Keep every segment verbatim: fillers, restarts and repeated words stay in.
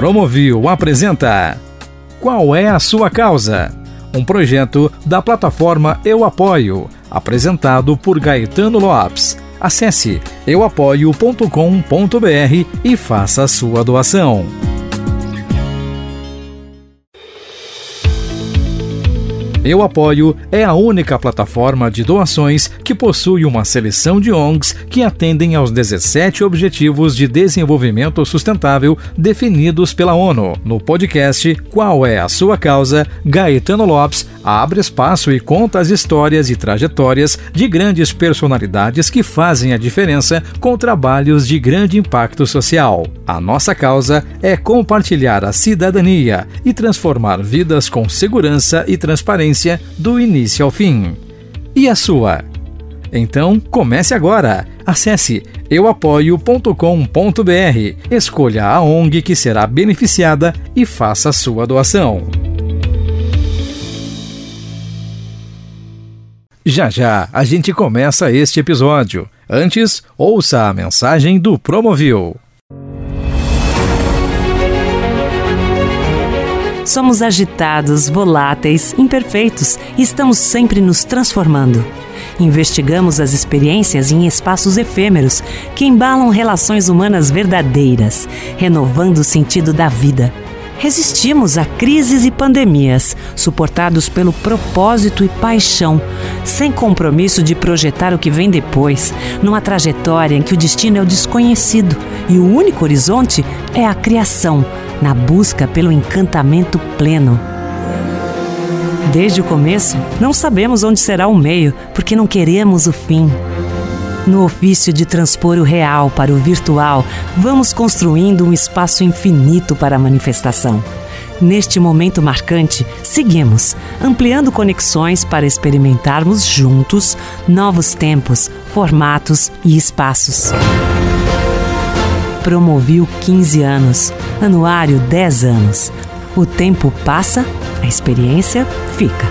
Promoview apresenta Qual é a sua causa? Um projeto da plataforma Eu Apoio, apresentado por Gaetano Lopes. Acesse eu apoio ponto com ponto br e faça a sua doação. Eu Apoio é a única plataforma de doações que possui uma seleção de O N Gs que atendem aos dezessete Objetivos de Desenvolvimento Sustentável definidos pela ONU. No podcast Qual é a Sua Causa?, Gaetano Lopes abre espaço e conta as histórias e trajetórias de grandes personalidades que fazem a diferença com trabalhos de grande impacto social. A nossa causa é compartilhar a cidadania e transformar vidas com segurança e transparência do início ao fim. E a sua? Então, comece agora. Acesse eu apoio ponto com ponto br, escolha a O N G que será beneficiada e faça a sua doação. Já já a gente começa este episódio. Antes, ouça a mensagem do Promoview. Somos agitados, voláteis, imperfeitos e estamos sempre nos transformando. Investigamos as experiências em espaços efêmeros que embalam relações humanas verdadeiras, renovando o sentido da vida. Resistimos a crises e pandemias, suportados pelo propósito e paixão, sem compromisso de projetar o que vem depois, numa trajetória em que o destino é o desconhecido e o único horizonte é a criação, na busca pelo encantamento pleno. Desde o começo, não sabemos onde será o meio, porque não queremos o fim. No ofício de transpor o real para o virtual, vamos construindo um espaço infinito para a manifestação. Neste momento marcante, seguimos, ampliando conexões para experimentarmos juntos novos tempos, formatos e espaços. Promoview quinze anos, anuário dez anos. O tempo passa, a experiência fica.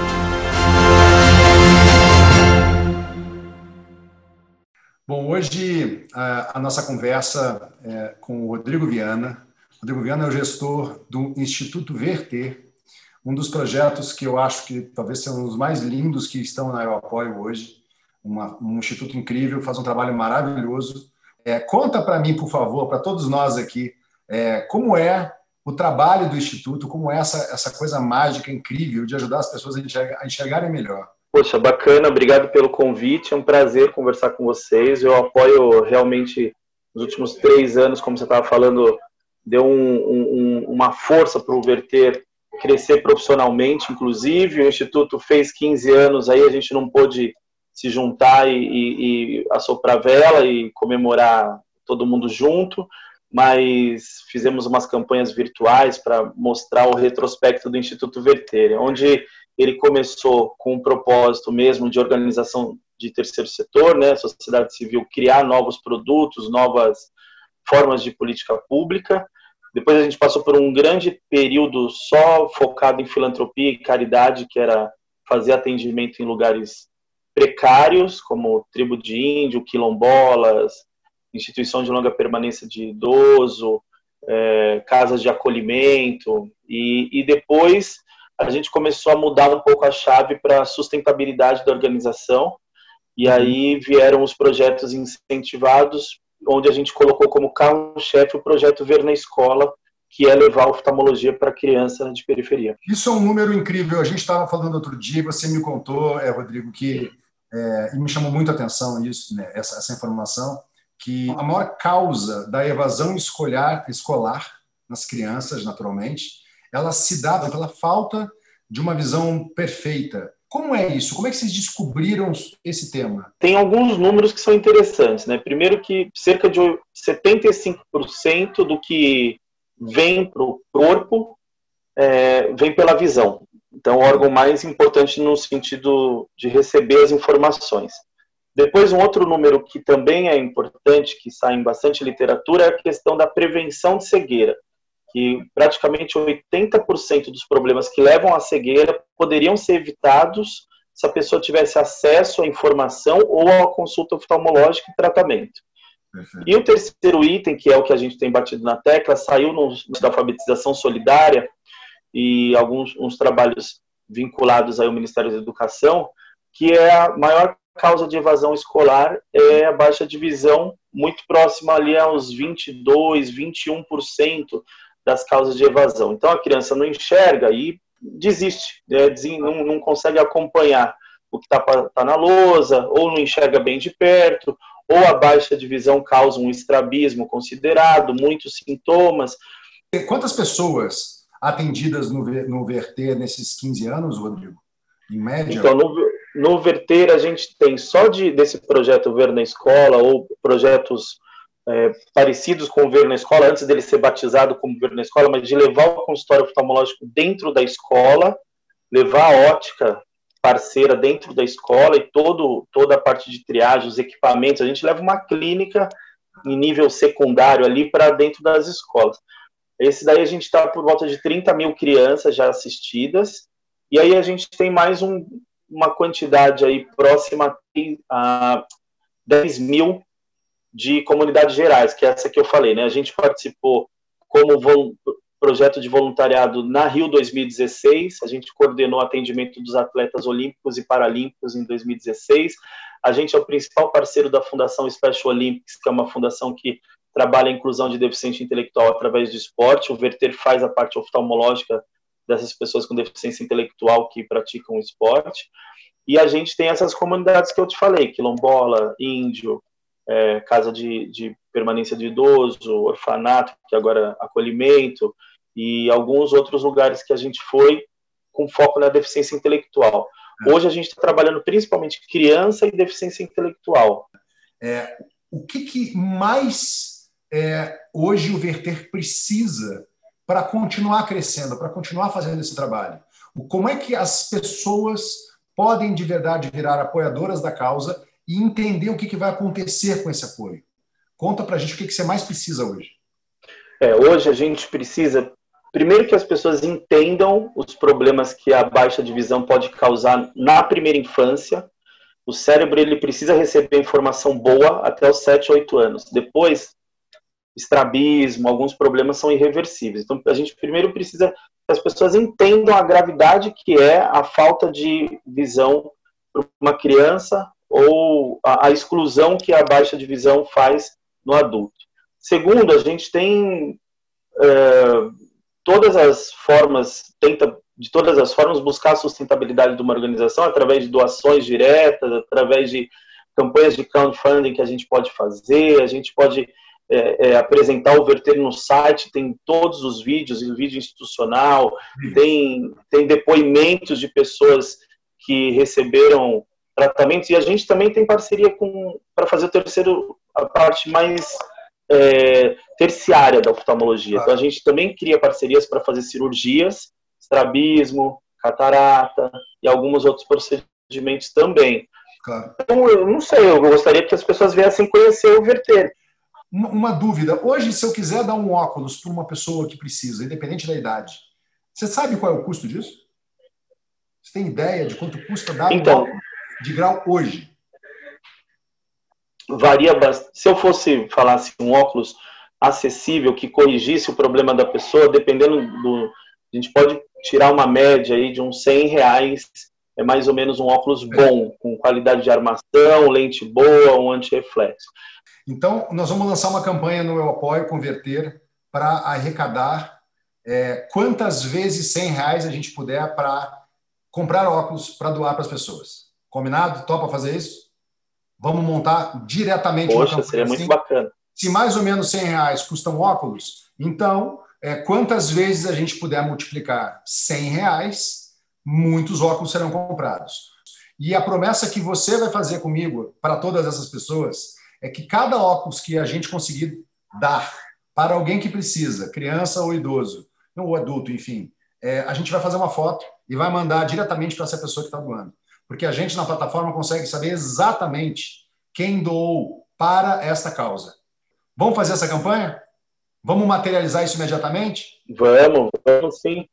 Bom, hoje a nossa conversa é com o Rodrigo Viana. O Rodrigo Viana é o gestor do Instituto Verter, um dos projetos que eu acho que talvez seja um dos mais lindos que estão na Eu Apoio hoje. Uma, um instituto incrível, faz um trabalho maravilhoso. É, conta para mim, por favor, para todos nós aqui, é, como é o trabalho do Instituto, como é essa, essa coisa mágica, incrível, de ajudar as pessoas a, enxergar, a enxergarem melhor. Poxa, bacana, obrigado pelo convite, é um prazer conversar com vocês. Eu apoio realmente, nos últimos três anos, como você estava falando, deu um, um, uma força para o Verter crescer profissionalmente, inclusive. O Instituto fez quinze anos, aí a gente não pôde se juntar e, e, e assoprar vela e comemorar todo mundo junto, mas fizemos umas campanhas virtuais para mostrar o retrospecto do Instituto Verter, onde ele começou com um propósito mesmo de organização de terceiro setor, né, sociedade civil, criar novos produtos, novas formas de política pública. Depois a gente passou por um grande período só focado em filantropia e caridade, que era fazer atendimento em lugares precários, como tribo de índio, quilombolas, instituição de longa permanência de idoso, é, casas de acolhimento, e, e depois a gente começou a mudar um pouco a chave para a sustentabilidade da organização, e aí vieram os projetos incentivados, onde a gente colocou como carro-chefe o projeto Ver na Escola, que é levar a oftalmologia para criança de periferia. Isso é um número incrível. A gente estava falando outro dia, você me contou, é, Rodrigo, que é, e me chamou muito a atenção isso, né, essa, essa informação, que a maior causa da evasão escolar, escolar nas crianças, naturalmente, ela se dá pela falta de uma visão perfeita. Como é isso? Como é que vocês descobriram esse tema? Tem alguns números que são interessantes, né? Primeiro que cerca de setenta e cinco por cento do que vem para o corpo, é, vem pela visão. Então, o órgão mais importante no sentido de receber as informações. Depois, um outro número que também é importante, que sai em bastante literatura, é a questão da prevenção de cegueira, que praticamente oitenta por cento dos problemas que levam à cegueira poderiam ser evitados se a pessoa tivesse acesso à informação ou à consulta oftalmológica e tratamento. Perfeito. E o terceiro item, que é o que a gente tem batido na tecla, saiu no, da alfabetização solidária e alguns uns trabalhos vinculados aí ao Ministério da Educação, que é a maior causa de evasão escolar, é a baixa divisão, muito próxima ali aos vinte e dois, vinte e um por cento das causas de evasão. Então, a criança não enxerga e desiste, né? não, não consegue acompanhar o que está tá na lousa, ou não enxerga bem de perto, ou a baixa divisão causa um estrabismo considerado, muitos sintomas. Quantas pessoas atendidas no, no Verter nesses quinze anos, Rodrigo? Em média? Então, no, no Verter, a gente tem só de, desse projeto Ver na Escola, ou projetos é, parecidos com o Ver na Escola, antes dele ser batizado como Ver na Escola, mas de levar o consultório oftalmológico dentro da escola, levar a ótica parceira dentro da escola e todo, toda a parte de triagem, os equipamentos, a gente leva uma clínica em nível secundário ali para dentro das escolas. Esse daí a gente está por volta de trinta mil crianças já assistidas, e aí a gente tem mais um, uma quantidade aí próxima a dez mil de comunidades gerais, que é essa que eu falei, né? A gente participou como vão projeto de voluntariado na Rio dois mil e dezesseis, a gente coordenou o atendimento dos atletas olímpicos e paralímpicos em dois mil e dezesseis, a gente é o principal parceiro da Fundação Special Olympics, que é uma fundação que trabalha a inclusão de deficiente intelectual através do esporte. O Verter faz a parte oftalmológica dessas pessoas com deficiência intelectual que praticam o esporte, e a gente tem essas comunidades que eu te falei, quilombola, índio, é, casa de, de permanência de idoso, orfanato, que agora é acolhimento, e alguns outros lugares que a gente foi com foco na deficiência intelectual. Hoje a gente está trabalhando principalmente criança e deficiência intelectual. É, o que, que mais é, hoje o Verter precisa para continuar crescendo, para continuar fazendo esse trabalho? Como é que as pessoas podem de verdade virar apoiadoras da causa e entender o que vai acontecer com esse apoio? Conta pra gente o que você mais precisa hoje. É, hoje a gente precisa, primeiro, que as pessoas entendam os problemas que a baixa divisão pode causar na primeira infância. O cérebro, ele precisa receber informação boa até os sete, oito anos. Depois, estrabismo, alguns problemas são irreversíveis. Então, a gente primeiro precisa que as pessoas entendam a gravidade que é a falta de visão para uma criança, ou a, a exclusão que a baixa divisão faz no adulto. Segundo, a gente tem uh, todas as formas, tenta de todas as formas buscar a sustentabilidade de uma organização através de doações diretas, através de campanhas de crowdfunding que a gente pode fazer, a gente pode é, é, apresentar o Verter no site, tem todos os vídeos, o vídeo institucional, tem, tem depoimentos de pessoas que receberam tratamentos, e a gente também tem parceria com para fazer o terceiro, a parte mais é, terciária da oftalmologia. Claro. Então, a gente também cria parcerias para fazer cirurgias, estrabismo, catarata e alguns outros procedimentos também. Claro. Então, eu não sei, eu gostaria que as pessoas viessem conhecer o Verter. Uma, uma dúvida. Hoje, se eu quiser dar um óculos para uma pessoa que precisa, independente da idade, você sabe qual é o custo disso? Você tem ideia de quanto custa dar então, um óculos de grau hoje? Varia bastante. Se eu fosse falar assim, um óculos acessível que corrigisse o problema da pessoa, dependendo do... A gente pode tirar uma média aí de uns cem reais, é mais ou menos um óculos bom, com qualidade de armação, lente boa, um antirreflexo. Então, nós vamos lançar uma campanha no Eu Apoio Converter para arrecadar é, quantas vezes cem reais a gente puder para comprar óculos para doar para as pessoas. Combinado? Topa fazer isso? Vamos montar diretamente. Poxa, uma campanha. Seria muito assim, bacana. Se mais ou menos cem reais custam óculos, então, é, quantas vezes a gente puder multiplicar cem reais, muitos óculos serão comprados. E a promessa que você vai fazer comigo para todas essas pessoas é que cada óculos que a gente conseguir dar para alguém que precisa, criança ou idoso, ou adulto, enfim, é, a gente vai fazer uma foto e vai mandar diretamente para essa pessoa que está doando. Porque a gente, na plataforma, consegue saber exatamente quem doou para esta causa. Vamos fazer essa campanha? Vamos materializar isso imediatamente? Vamos, vamos sim.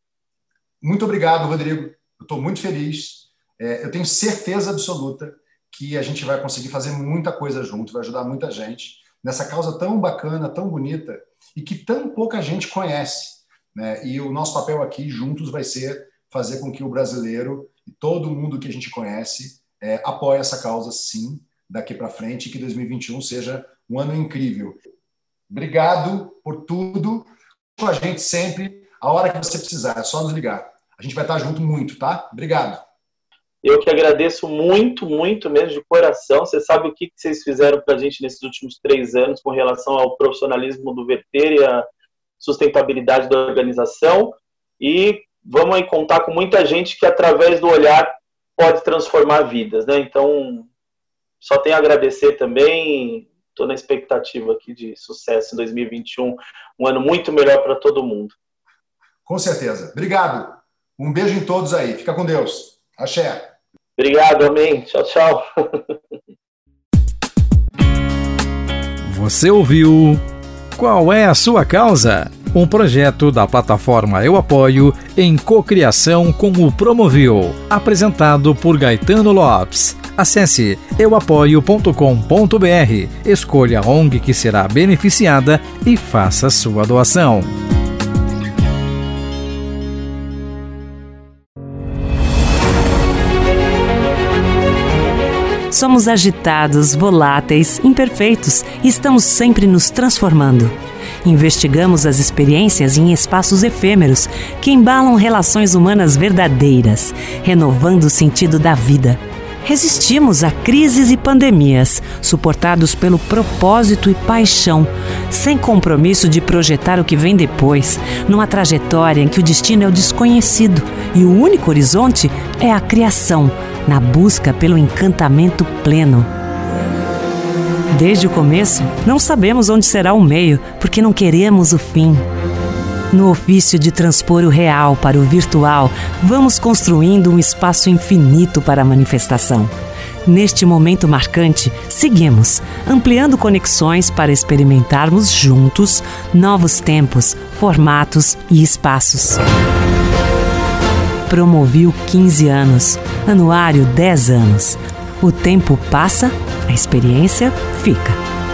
Muito obrigado, Rodrigo. Eu estou muito feliz. É, eu tenho certeza absoluta que a gente vai conseguir fazer muita coisa junto, vai ajudar muita gente. nessa causa tão bacana, tão bonita, e que tão pouca gente conhece, né? E o nosso papel aqui, juntos, vai ser fazer com que o brasileiro e todo mundo que a gente conhece é, apoie essa causa, sim, daqui para frente, e que dois mil e vinte e um seja um ano incrível. Obrigado por tudo, com a gente sempre, a hora que você precisar, é só nos ligar. A gente vai estar junto muito, tá? Obrigado. Eu que agradeço muito, muito mesmo, de coração. Você sabe o que vocês fizeram para a gente nesses últimos três anos com relação ao profissionalismo do Verter e a sustentabilidade da organização. E vamos aí contar com muita gente que, através do olhar, pode transformar vidas, né? Então, só tenho a agradecer também. Estou na expectativa aqui de sucesso em dois mil e vinte e um. Um ano muito melhor para todo mundo. Com certeza. Obrigado. Um beijo em todos aí. Fica com Deus. Axé. Obrigado, amém. Tchau, tchau. Você ouviu Qual é a Sua Causa? Um projeto da plataforma Eu Apoio em cocriação com o Promoview, apresentado por Gaetano Lopes. Acesse eu apoio ponto com ponto br, escolha a O N G que será beneficiada e faça sua doação. Somos agitados, voláteis, imperfeitos e estamos sempre nos transformando. Investigamos as experiências em espaços efêmeros que embalam relações humanas verdadeiras, renovando o sentido da vida. Resistimos a crises e pandemias, suportados pelo propósito e paixão, sem compromisso de projetar o que vem depois, numa trajetória em que o destino é o desconhecido e o único horizonte é a criação, na busca pelo encantamento pleno. Desde o começo, não sabemos onde será o meio, porque não queremos o fim. No ofício de transpor o real para o virtual, vamos construindo um espaço infinito para a manifestação. Neste momento marcante, seguimos, ampliando conexões para experimentarmos juntos novos tempos, formatos e espaços. Promoview quinze anos, anuário dez anos. O tempo passa, a experiência fica.